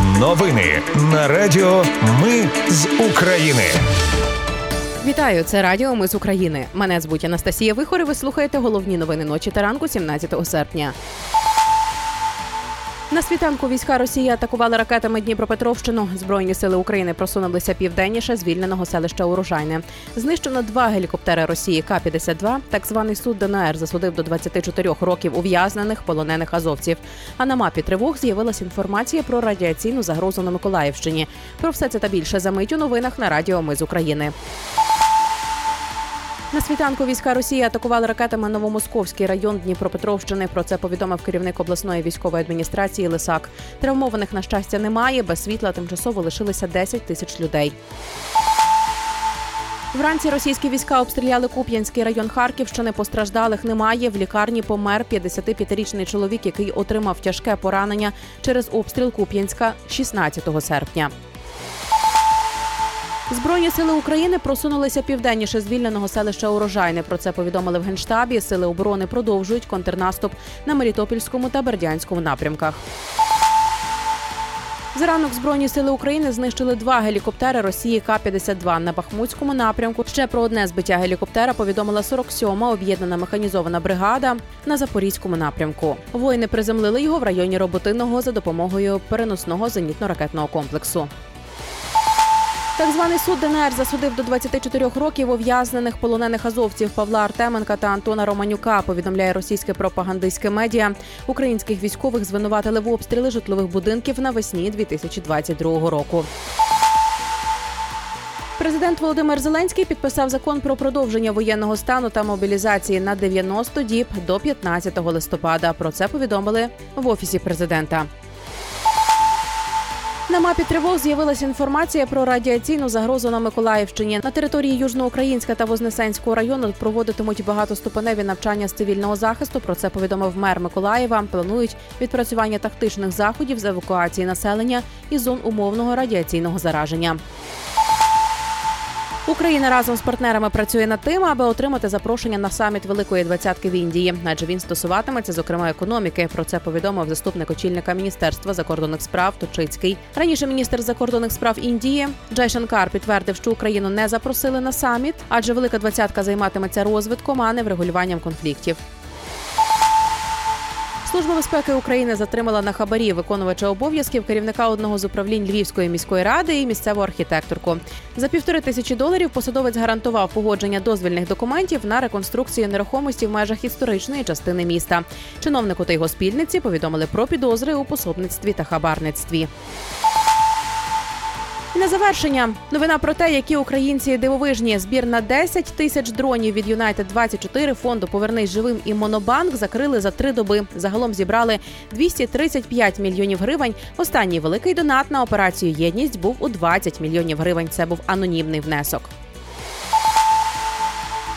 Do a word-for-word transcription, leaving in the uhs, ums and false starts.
Новини на радіо «Ми з України». Вітаю, це радіо «Ми з України». Мене звуть Анастасія Вихори, ви слухаєте головні новини ночі та ранку сімнадцятого серпня. На світанку війська Росії атакували ракетами Дніпропетровщину. Збройні сили України просунулися південніше звільненого селища Урожайне. Знищено два гелікоптери Росії Ка п'ятдесят два. Так званий суд Де Ен Ер засудив до двадцяти чотирьох років ув'язнених полонених азовців. А на мапі тривог з'явилась інформація про радіаційну загрозу на Миколаївщині. Про все це та більше за мить у новинах на радіо «Ми з України». На світанку війська Росії атакували ракетами Новомосковський район Дніпропетровщини. Про це повідомив керівник обласної військової адміністрації Лисак. Травмованих, на щастя, немає. Без світла тимчасово лишилися десять тисяч людей. Вранці російські війська обстріляли Куп'янський район Харківщини. Постраждалих немає. В лікарні помер п'ятдесятип'ятирічний чоловік, який отримав тяжке поранення через обстріл Куп'янська шістнадцятого серпня. Збройні сили України просунулися південніше звільненого селища Урожайне. Про це повідомили в Генштабі. Сили оборони продовжують контрнаступ на Мелітопольському та Бердянському напрямках. За ранок Збройні сили України знищили два гелікоптери Росії Ка п'ятдесят два на Бахмутському напрямку. Ще про одне збиття гелікоптера повідомила сорок сьома об'єднана механізована бригада на Запорізькому напрямку. Воїни приземлили його в районі Роботиного за допомогою переносного зенітно-ракетного комплексу. Так званий суд Де Ен Ер засудив до двадцяти чотирьох років ув'язнених полонених азовців Павла Артеменка та Антона Романюка, повідомляє російське пропагандистське медіа. Українських військових звинуватили в обстріли житлових будинків навесні дві тисячі двадцять другого року. Президент Володимир Зеленський підписав закон про продовження воєнного стану та мобілізації на дев'яносто діб до п'ятнадцятого листопада. Про це повідомили в Офісі президента. На мапі тривог з'явилася інформація про радіаційну загрозу на Миколаївщині. На території Южноукраїнська та Вознесенського району проводитимуть багатоступеневі навчання з цивільного захисту. Про це повідомив мер Миколаєва. Планують відпрацювання тактичних заходів з евакуації населення із зон умовного радіаційного зараження. Україна разом з партнерами працює над тим, аби отримати запрошення на саміт Великої Двадцятки в Індії. Адже він стосуватиметься, зокрема, економіки. Про це повідомив заступник очільника Міністерства закордонних справ Точицький. Раніше міністр закордонних справ Індії Джейшанкар підтвердив, що Україну не запросили на саміт, адже Велика Двадцятка займатиметься розвитком, а не врегулюванням конфліктів. Служба безпеки України затримала на хабарі виконувача обов'язків керівника одного з управлінь Львівської міської ради і місцеву архітекторку. За півтори тисячі доларів посадовець гарантував погодження дозвільних документів на реконструкцію нерухомості в межах історичної частини міста. Чиновнику та його спільниці повідомили про підозри у пособництві та хабарництві. І на завершення новина про те, які українці дивовижні. Збір на десять тисяч дронів від Юнайтед двадцять чотири, фонду «Повернись живим» і Монобанк закрили за три доби. Загалом зібрали двісті тридцять п'ять мільйонів гривень. Останній великий донат на операцію «Єдність» був у двадцять мільйонів гривень. Це був анонімний внесок.